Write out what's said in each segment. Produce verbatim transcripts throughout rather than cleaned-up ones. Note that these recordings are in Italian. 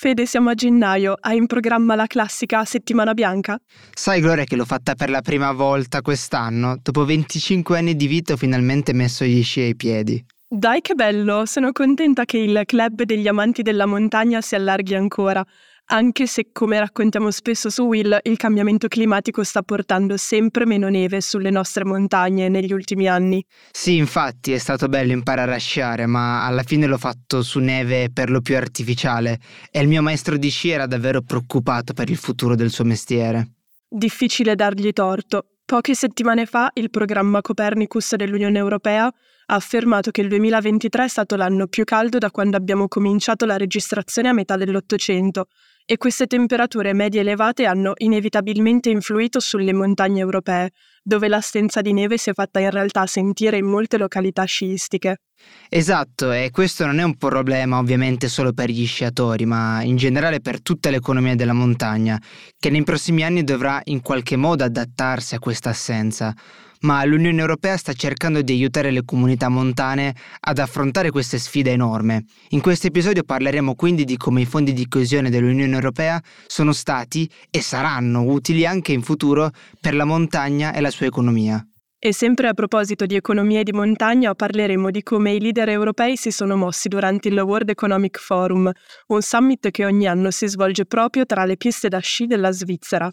Fede, siamo a gennaio, hai in programma la classica settimana bianca? Sai Gloria che l'ho fatta per la prima volta quest'anno, dopo venticinque anni di vita ho finalmente messo gli sci ai piedi. Dai che bello, sono contenta che il club degli amanti della montagna si allarghi ancora, anche se come raccontiamo spesso su Will, il cambiamento climatico sta portando sempre meno neve sulle nostre montagne negli ultimi anni. Sì, infatti è stato bello imparare a sciare, ma alla fine l'ho fatto su neve per lo più artificiale e il mio maestro di sci era davvero preoccupato per il futuro del suo mestiere. Difficile dargli torto. Poche settimane fa il programma Copernicus dell'Unione Europea ha affermato che il duemilaventitré è stato l'anno più caldo da quando abbiamo cominciato la registrazione a metà dell'Ottocento e queste temperature medie elevate hanno inevitabilmente influito sulle montagne europee, dove l'assenza di neve si è fatta in realtà sentire in molte località sciistiche. Esatto, e questo non è un problema ovviamente solo per gli sciatori, ma in generale per tutta l'economia della montagna, che nei prossimi anni dovrà in qualche modo adattarsi a questa assenza. Ma l'Unione Europea sta cercando di aiutare le comunità montane ad affrontare queste sfide enorme. In questo episodio parleremo quindi di come i fondi di coesione dell'Unione Europea sono stati e saranno utili anche in futuro per la montagna e la sua economia. E sempre a proposito di economia e di montagna parleremo di come i leader europei si sono mossi durante il World Economic Forum, un summit che ogni anno si svolge proprio tra le piste da sci della Svizzera.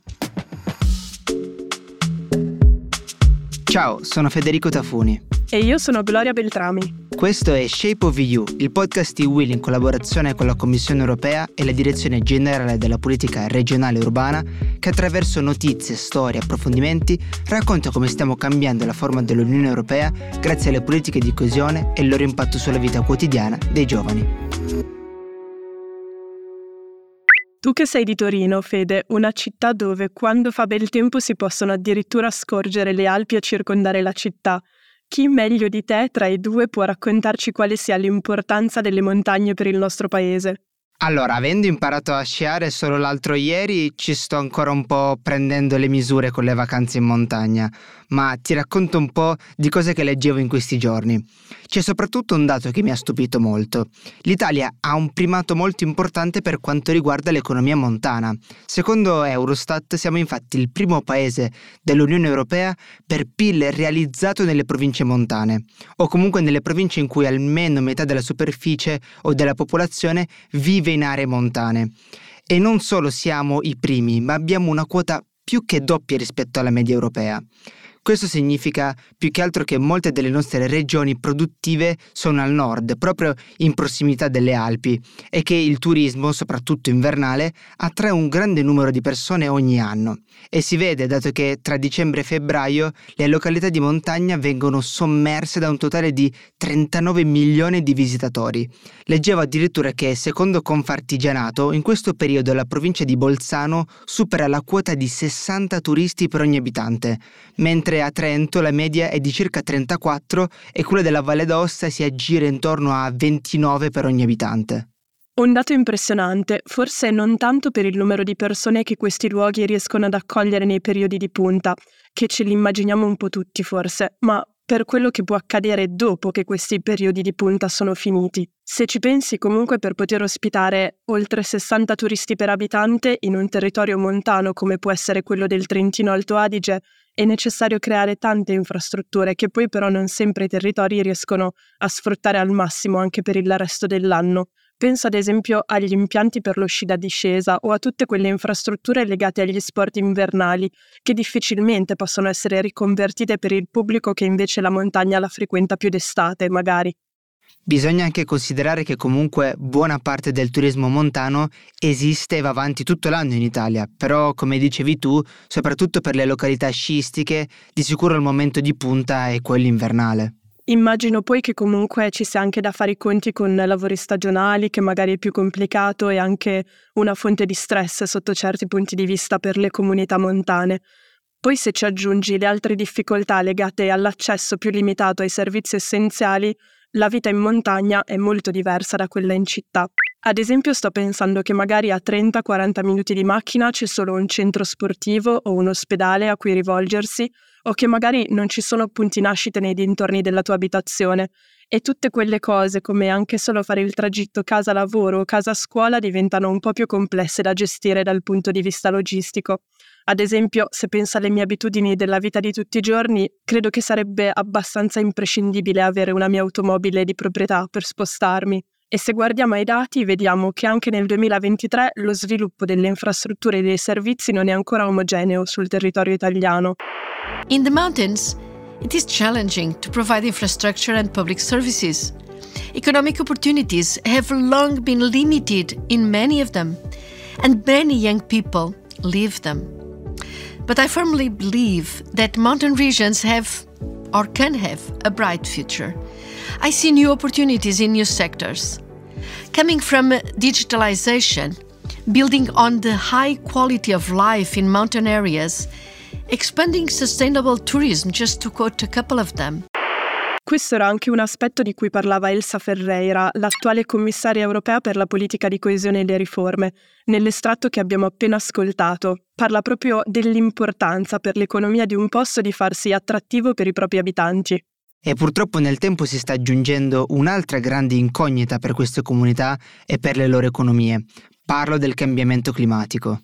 Ciao, sono Federico Tafuni. E io sono Gloria Beltrami. Questo è Shape of E U, il podcast di Will in collaborazione con la Commissione Europea e la Direzione Generale della Politica Regionale Urbana, che attraverso notizie, storie, approfondimenti racconta come stiamo cambiando la forma dell'Unione Europea grazie alle politiche di coesione e il loro impatto sulla vita quotidiana dei giovani. Tu che sei di Torino, Fede, una città dove quando fa bel tempo si possono addirittura scorgere le Alpi a circondare la città. Chi meglio di te tra i due può raccontarci quale sia l'importanza delle montagne per il nostro paese? Allora, avendo imparato a sciare solo l'altro ieri, ci sto ancora un po' prendendo le misure con le vacanze in montagna, ma ti racconto un po' di cose che leggevo in questi giorni. C'è soprattutto un dato che mi ha stupito molto. L'Italia ha un primato molto importante per quanto riguarda l'economia montana. Secondo Eurostat siamo infatti il primo paese dell'Unione Europea per P I L realizzato nelle province montane, o comunque nelle province in cui almeno metà della superficie o della popolazione vive in aree montane. E non solo siamo i primi, ma abbiamo una quota più che doppia rispetto alla media europea. Questo significa più che altro che molte delle nostre regioni produttive sono al nord, proprio in prossimità delle Alpi, e che il turismo, soprattutto invernale, attrae un grande numero di persone ogni anno. E si vede, dato che tra dicembre e febbraio le località di montagna vengono sommerse da un totale di trentanove milioni di visitatori. Leggevo addirittura che, secondo Confartigianato, in questo periodo la provincia di Bolzano supera la quota di sessanta turisti per ogni abitante, mentre a Trento la media è di circa trentaquattro e quella della Valle d'Aosta si aggira intorno a ventinove per ogni abitante. Un dato impressionante, forse non tanto per il numero di persone che questi luoghi riescono ad accogliere nei periodi di punta, che ce li immaginiamo un po' tutti forse, ma per quello che può accadere dopo che questi periodi di punta sono finiti. Se ci pensi, comunque, per poter ospitare oltre sessanta turisti per abitante in un territorio montano come può essere quello del Trentino Alto Adige, è necessario creare tante infrastrutture che poi però non sempre i territori riescono a sfruttare al massimo anche per il resto dell'anno. Penso ad esempio agli impianti per lo sci da discesa o a tutte quelle infrastrutture legate agli sport invernali che difficilmente possono essere riconvertite per il pubblico che invece la montagna la frequenta più d'estate, magari. Bisogna anche considerare che comunque buona parte del turismo montano esiste e va avanti tutto l'anno in Italia, però come dicevi tu, soprattutto per le località sciistiche, di sicuro il momento di punta è quello invernale. Immagino poi che comunque ci sia anche da fare i conti con lavori stagionali, che magari è più complicato e anche una fonte di stress sotto certi punti di vista per le comunità montane. Poi se ci aggiungi le altre difficoltà legate all'accesso più limitato ai servizi essenziali, la vita in montagna è molto diversa da quella in città. Ad esempio sto pensando che magari a trenta quaranta minuti di macchina c'è solo un centro sportivo o un ospedale a cui rivolgersi, o che magari non ci sono punti nascita nei dintorni della tua abitazione, e tutte quelle cose, come anche solo fare il tragitto casa-lavoro o casa-scuola, diventano un po' più complesse da gestire dal punto di vista logistico. Ad esempio, se penso alle mie abitudini della vita di tutti i giorni, credo che sarebbe abbastanza imprescindibile avere una mia automobile di proprietà per spostarmi. E se guardiamo ai dati, vediamo che anche nel duemilaventitré lo sviluppo delle infrastrutture e dei servizi non è ancora omogeneo sul territorio italiano. In the mountains, it is challenging to provide infrastructure and public services. Economic opportunities have long been limited in many of them, and many young people leave them. But I firmly believe that mountain regions have, or can have, a bright future. I see new opportunities in new sectors. Coming from digitalization, building on the high quality of life in mountain areas, expanding sustainable tourism, just to quote a couple of them. Questo era anche un aspetto di cui parlava Elsa Ferreira, l'attuale commissaria europea per la politica di coesione e le riforme. Nell'estratto che abbiamo appena ascoltato, parla proprio dell'importanza per l'economia di un posto di farsi attrattivo per i propri abitanti. E purtroppo nel tempo si sta aggiungendo un'altra grande incognita per queste comunità e per le loro economie. Parlo del cambiamento climatico.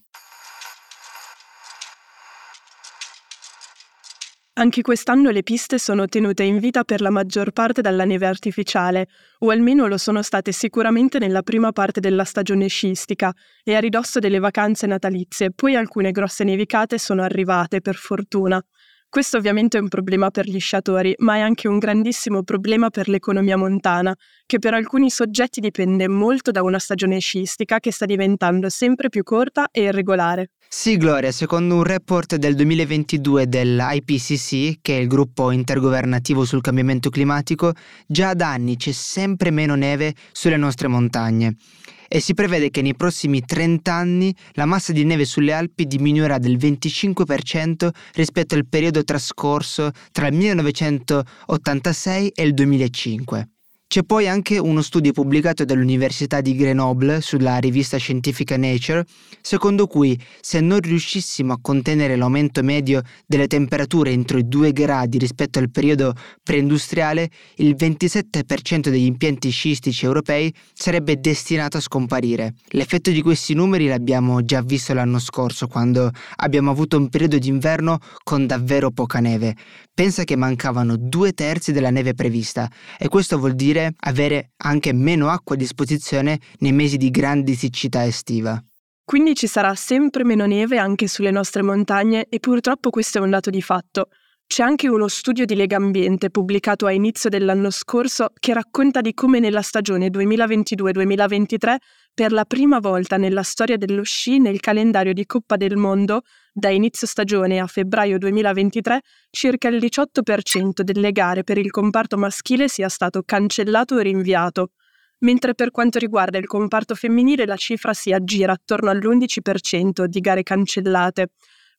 Anche quest'anno le piste sono tenute in vita per la maggior parte dalla neve artificiale, o almeno lo sono state sicuramente nella prima parte della stagione sciistica e a ridosso delle vacanze natalizie, poi alcune grosse nevicate sono arrivate, per fortuna. Questo ovviamente è un problema per gli sciatori, ma è anche un grandissimo problema per l'economia montana, che per alcuni soggetti dipende molto da una stagione sciistica che sta diventando sempre più corta e irregolare. Sì, Gloria, secondo un report del duemilaventidue dell'I P C C, che è il gruppo intergovernativo sul cambiamento climatico, già da anni c'è sempre meno neve sulle nostre montagne. E si prevede che nei prossimi trenta anni la massa di neve sulle Alpi diminuirà del venticinque per cento rispetto al periodo trascorso tra il millenovecentottantasei e il duemilacinque. C'è poi anche uno studio pubblicato dall'Università di Grenoble sulla rivista scientifica Nature, secondo cui se non riuscissimo a contenere l'aumento medio delle temperature entro i due gradi rispetto al periodo preindustriale, il ventisette per cento degli impianti sciistici europei sarebbe destinato a scomparire. L'effetto di questi numeri l'abbiamo già visto l'anno scorso, quando abbiamo avuto un periodo d'inverno con davvero poca neve. Pensa che mancavano due terzi della neve prevista, e questo vuol dire avere anche meno acqua a disposizione nei mesi di grandi siccità estiva. Quindi ci sarà sempre meno neve anche sulle nostre montagne, e purtroppo questo è un dato di fatto. C'è anche uno studio di Legambiente pubblicato a inizio dell'anno scorso che racconta di come nella stagione duemilaventidue duemilaventitré, per la prima volta nella storia dello sci nel calendario di Coppa del Mondo, da inizio stagione a febbraio duemilaventitré, circa il diciotto per cento delle gare per il comparto maschile sia stato cancellato o rinviato, mentre per quanto riguarda il comparto femminile la cifra si aggira attorno all'undici per cento di gare cancellate.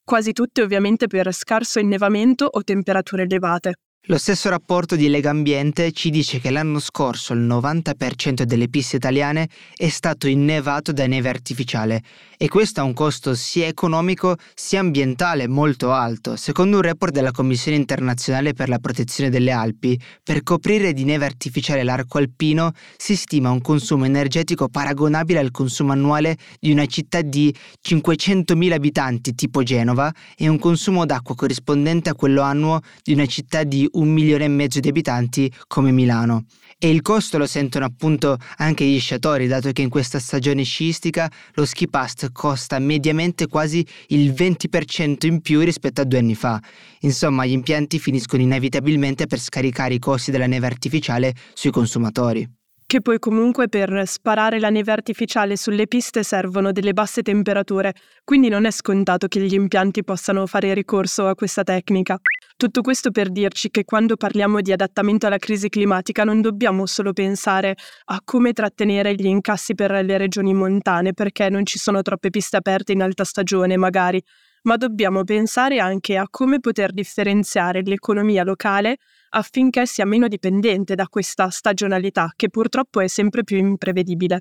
Quasi tutte ovviamente per scarso innevamento o temperature elevate. Lo stesso rapporto di Legambiente ci dice che l'anno scorso il novanta per cento delle piste italiane è stato innevato da neve artificiale, e questo ha un costo sia economico sia ambientale molto alto. Secondo un report della Commissione Internazionale per la Protezione delle Alpi, per coprire di neve artificiale l'arco alpino si stima un consumo energetico paragonabile al consumo annuale di una città di cinquecentomila abitanti tipo Genova e un consumo d'acqua corrispondente a quello annuo di una città di un milione e mezzo di abitanti come Milano. E il costo lo sentono appunto anche gli sciatori, dato che in questa stagione sciistica lo ski pass costa mediamente quasi il venti per cento in più rispetto a due anni fa. Insomma, gli impianti finiscono inevitabilmente per scaricare i costi della neve artificiale sui consumatori. Che poi comunque per sparare la neve artificiale sulle piste servono delle basse temperature, quindi non è scontato che gli impianti possano fare ricorso a questa tecnica. Tutto questo per dirci che quando parliamo di adattamento alla crisi climatica non dobbiamo solo pensare a come trattenere gli incassi per le regioni montane, perché non ci sono troppe piste aperte in alta stagione magari, ma dobbiamo pensare anche a come poter differenziare l'economia locale affinché sia meno dipendente da questa stagionalità che purtroppo è sempre più imprevedibile.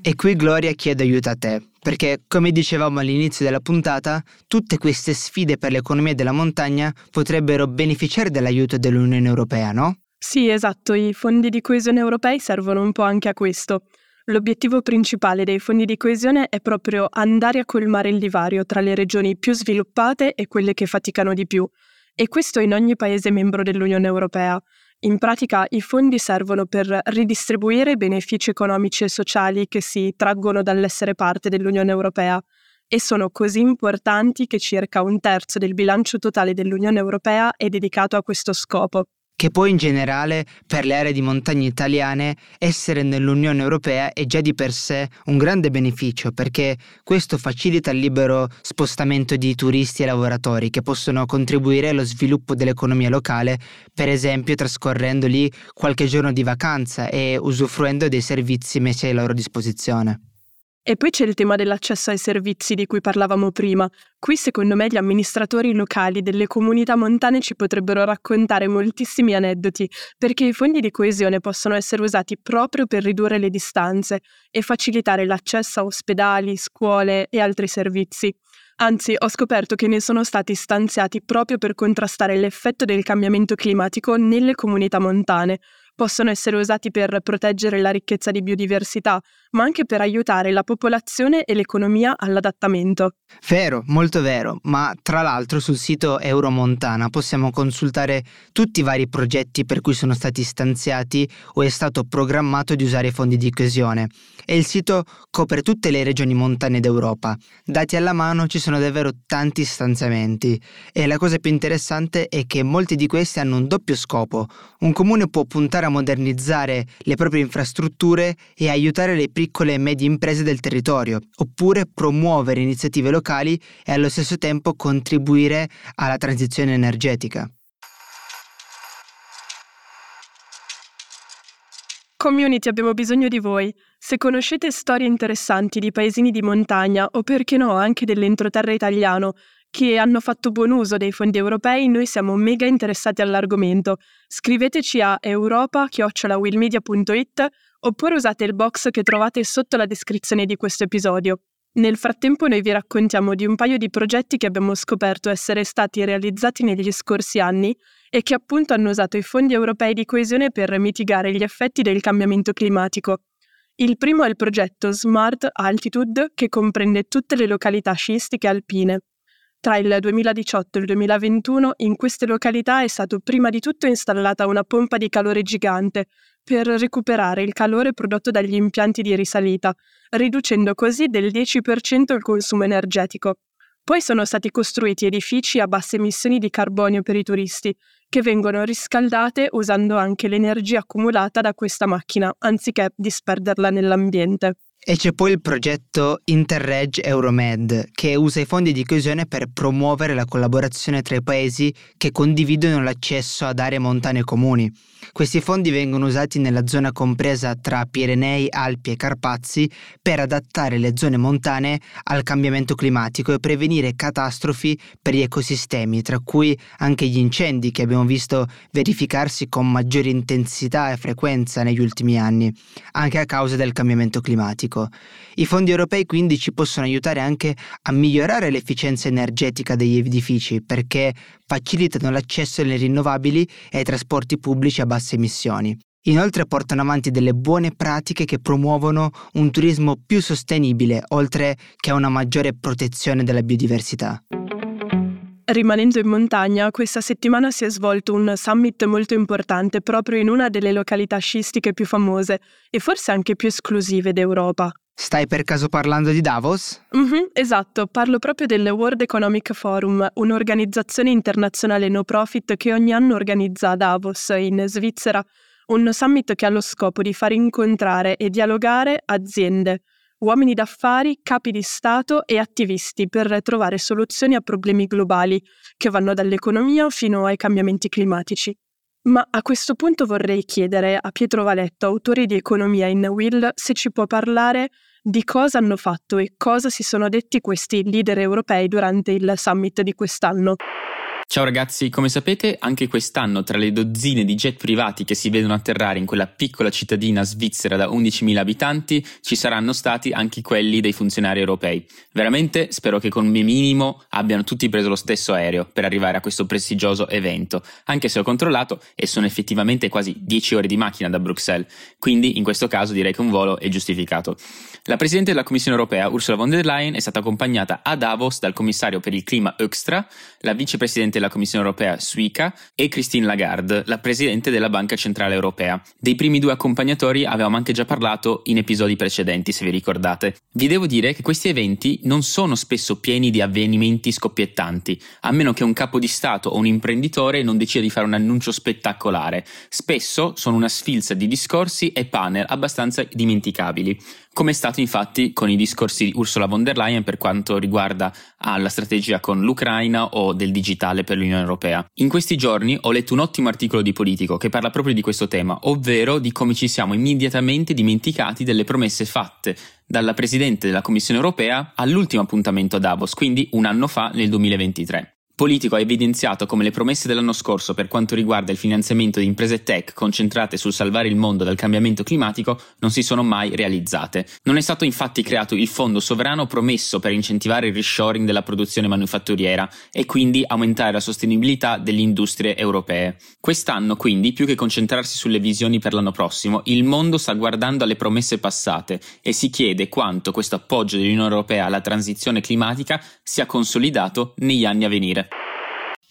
E qui Gloria chiede aiuto a te, perché, come dicevamo all'inizio della puntata, tutte queste sfide per l'economia della montagna potrebbero beneficiare dell'aiuto dell'Unione Europea, no? Sì, esatto, i fondi di coesione europei servono un po' anche a questo. L'obiettivo principale dei fondi di coesione è proprio andare a colmare il divario tra le regioni più sviluppate e quelle che faticano di più, e questo in ogni paese membro dell'Unione Europea. In pratica i fondi servono per ridistribuire i benefici economici e sociali che si traggono dall'essere parte dell'Unione Europea, e sono così importanti che circa un terzo del bilancio totale dell'Unione Europea è dedicato a questo scopo. Che poi in generale, per le aree di montagna italiane, essere nell'Unione Europea è già di per sé un grande beneficio, perché questo facilita il libero spostamento di turisti e lavoratori che possono contribuire allo sviluppo dell'economia locale, per esempio trascorrendo lì qualche giorno di vacanza e usufruendo dei servizi messi a loro disposizione. E poi c'è il tema dell'accesso ai servizi di cui parlavamo prima. Qui secondo me gli amministratori locali delle comunità montane ci potrebbero raccontare moltissimi aneddoti, perché i fondi di coesione possono essere usati proprio per ridurre le distanze e facilitare l'accesso a ospedali, scuole e altri servizi. Anzi, ho scoperto che ne sono stati stanziati proprio per contrastare l'effetto del cambiamento climatico nelle comunità montane. Possono essere usati per proteggere la ricchezza di biodiversità, ma anche per aiutare la popolazione e l'economia all'adattamento. Vero, molto vero, ma tra l'altro sul sito Euromontana possiamo consultare tutti i vari progetti per cui sono stati stanziati o è stato programmato di usare i fondi di coesione, e il sito copre tutte le regioni montane d'Europa. Dati alla mano ci sono davvero tanti stanziamenti, e la cosa più interessante è che molti di questi hanno un doppio scopo. Un comune può puntare a modernizzare le proprie infrastrutture e aiutare le piccole e medie imprese del territorio, oppure promuovere iniziative locali e allo stesso tempo contribuire alla transizione energetica. Community, abbiamo bisogno di voi. Se conoscete storie interessanti di paesini di montagna, o perché no anche dell'entroterra italiano, che hanno fatto buon uso dei fondi europei, noi siamo mega interessati all'argomento. Scriveteci a europa chiocciola willmedia punto it oppure usate il box che trovate sotto la descrizione di questo episodio. Nel frattempo noi vi raccontiamo di un paio di progetti che abbiamo scoperto essere stati realizzati negli scorsi anni e che appunto hanno usato i fondi europei di coesione per mitigare gli effetti del cambiamento climatico. Il primo è il progetto Smart Altitude, che comprende tutte le località sciistiche alpine. Tra il duemiladiciotto e il duemilaventuno in queste località è stato prima di tutto installata una pompa di calore gigante per recuperare il calore prodotto dagli impianti di risalita, riducendo così del dieci per cento il consumo energetico. Poi sono stati costruiti edifici a basse emissioni di carbonio per i turisti, che vengono riscaldate usando anche l'energia accumulata da questa macchina, anziché disperderla nell'ambiente. E c'è poi il progetto Interreg Euromed, che usa i fondi di coesione per promuovere la collaborazione tra i paesi che condividono l'accesso ad aree montane comuni. Questi fondi vengono usati nella zona compresa tra Pirenei, Alpi e Carpazi per adattare le zone montane al cambiamento climatico e prevenire catastrofi per gli ecosistemi, tra cui anche gli incendi che abbiamo visto verificarsi con maggiore intensità e frequenza negli ultimi anni, anche a causa del cambiamento climatico. I fondi europei quindi ci possono aiutare anche a migliorare l'efficienza energetica degli edifici, perché facilitano l'accesso alle rinnovabili e ai trasporti pubblici a basse emissioni. Inoltre portano avanti delle buone pratiche che promuovono un turismo più sostenibile, oltre che a una maggiore protezione della biodiversità. Rimanendo in montagna, questa settimana si è svolto un summit molto importante proprio in una delle località sciistiche più famose e forse anche più esclusive d'Europa. Stai per caso parlando di Davos? Mm-hmm, esatto, parlo proprio del World Economic Forum, un'organizzazione internazionale no profit che ogni anno organizza a Davos, in Svizzera, un summit che ha lo scopo di far incontrare e dialogare aziende, uomini d'affari, capi di Stato e attivisti per trovare soluzioni a problemi globali che vanno dall'economia fino ai cambiamenti climatici. Ma a questo punto vorrei chiedere a Pietro Valetto, autore di Economia in Will, se ci può parlare di cosa hanno fatto e cosa si sono detti questi leader europei durante il summit di quest'anno. Ciao ragazzi, come sapete anche quest'anno tra le dozzine di jet privati che si vedono atterrare in quella piccola cittadina svizzera da undicimila abitanti ci saranno stati anche quelli dei funzionari europei. Veramente spero che con me minimo abbiano tutti preso lo stesso aereo per arrivare a questo prestigioso evento, anche se ho controllato e sono effettivamente quasi dieci ore di macchina da Bruxelles, quindi in questo caso direi che un volo è giustificato. La Presidente della Commissione Europea, Ursula von der Leyen, è stata accompagnata a Davos dal Commissario per il Clima Hoekstra, la Vicepresidente la Commissione Europea Suica e Christine Lagarde, la Presidente della Banca Centrale Europea. Dei primi due accompagnatori avevamo anche già parlato in episodi precedenti, se vi ricordate. Vi devo dire che questi eventi non sono spesso pieni di avvenimenti scoppiettanti, a meno che un capo di Stato o un imprenditore non decida di fare un annuncio spettacolare. Spesso sono una sfilza di discorsi e panel abbastanza dimenticabili, come è stato infatti con i discorsi di Ursula von der Leyen per quanto riguarda alla strategia con l'Ucraina o del digitale per l'Unione Europea. In questi giorni ho letto un ottimo articolo di Politico che parla proprio di questo tema, ovvero di come ci siamo immediatamente dimenticati delle promesse fatte dalla Presidente della Commissione Europea all'ultimo appuntamento a Davos, quindi un anno fa nel duemilaventitré. Politico ha evidenziato come le promesse dell'anno scorso per quanto riguarda il finanziamento di imprese tech concentrate sul salvare il mondo dal cambiamento climatico non si sono mai realizzate. Non è stato infatti creato il fondo sovrano promesso per incentivare il reshoring della produzione manufatturiera e quindi aumentare la sostenibilità delle industrie europee. Quest'anno quindi, più che concentrarsi sulle visioni per l'anno prossimo, il mondo sta guardando alle promesse passate e si chiede quanto questo appoggio dell'Unione Europea alla transizione climatica sia consolidato negli anni a venire.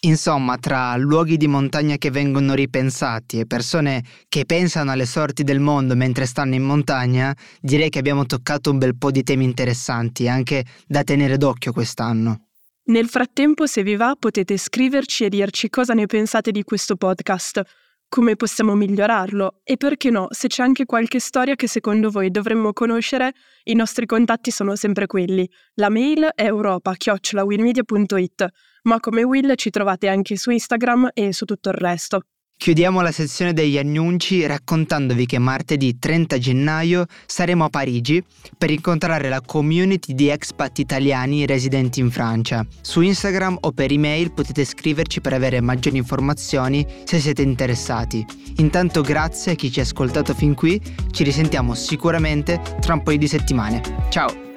Insomma, tra luoghi di montagna che vengono ripensati e persone che pensano alle sorti del mondo mentre stanno in montagna, direi che abbiamo toccato un bel po' di temi interessanti, anche da tenere d'occhio quest'anno. Nel frattempo, se vi va, potete scriverci e dirci cosa ne pensate di questo podcast, come possiamo migliorarlo e, perché no, se c'è anche qualche storia che secondo voi dovremmo conoscere, i nostri contatti sono sempre quelli. La mail è europa chiocciola willmedia punto it, ma come Will ci trovate anche su Instagram e su tutto il resto. Chiudiamo la sezione degli annunci raccontandovi che martedì trenta gennaio saremo a Parigi per incontrare la community di expat italiani residenti in Francia. Su Instagram o per email potete scriverci per avere maggiori informazioni se siete interessati. Intanto grazie a chi ci ha ascoltato fin qui, ci risentiamo sicuramente tra un paio di settimane. Ciao!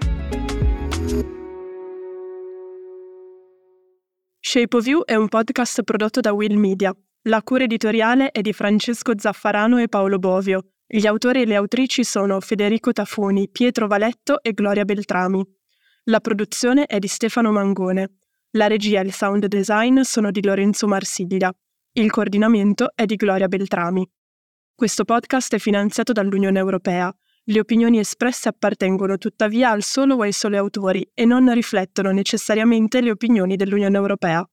Shape of You è un podcast prodotto da Will Media. La cura editoriale è di Francesco Zaffarano e Paolo Bovio. Gli autori e le autrici sono Federico Tafuni, Pietro Valetto e Gloria Beltrami. La produzione è di Stefano Mangone. La regia e il sound design sono di Lorenzo Marsiglia. Il coordinamento è di Gloria Beltrami. Questo podcast è finanziato dall'Unione Europea. Le opinioni espresse appartengono tuttavia al solo o ai soli autori e non riflettono necessariamente le opinioni dell'Unione Europea.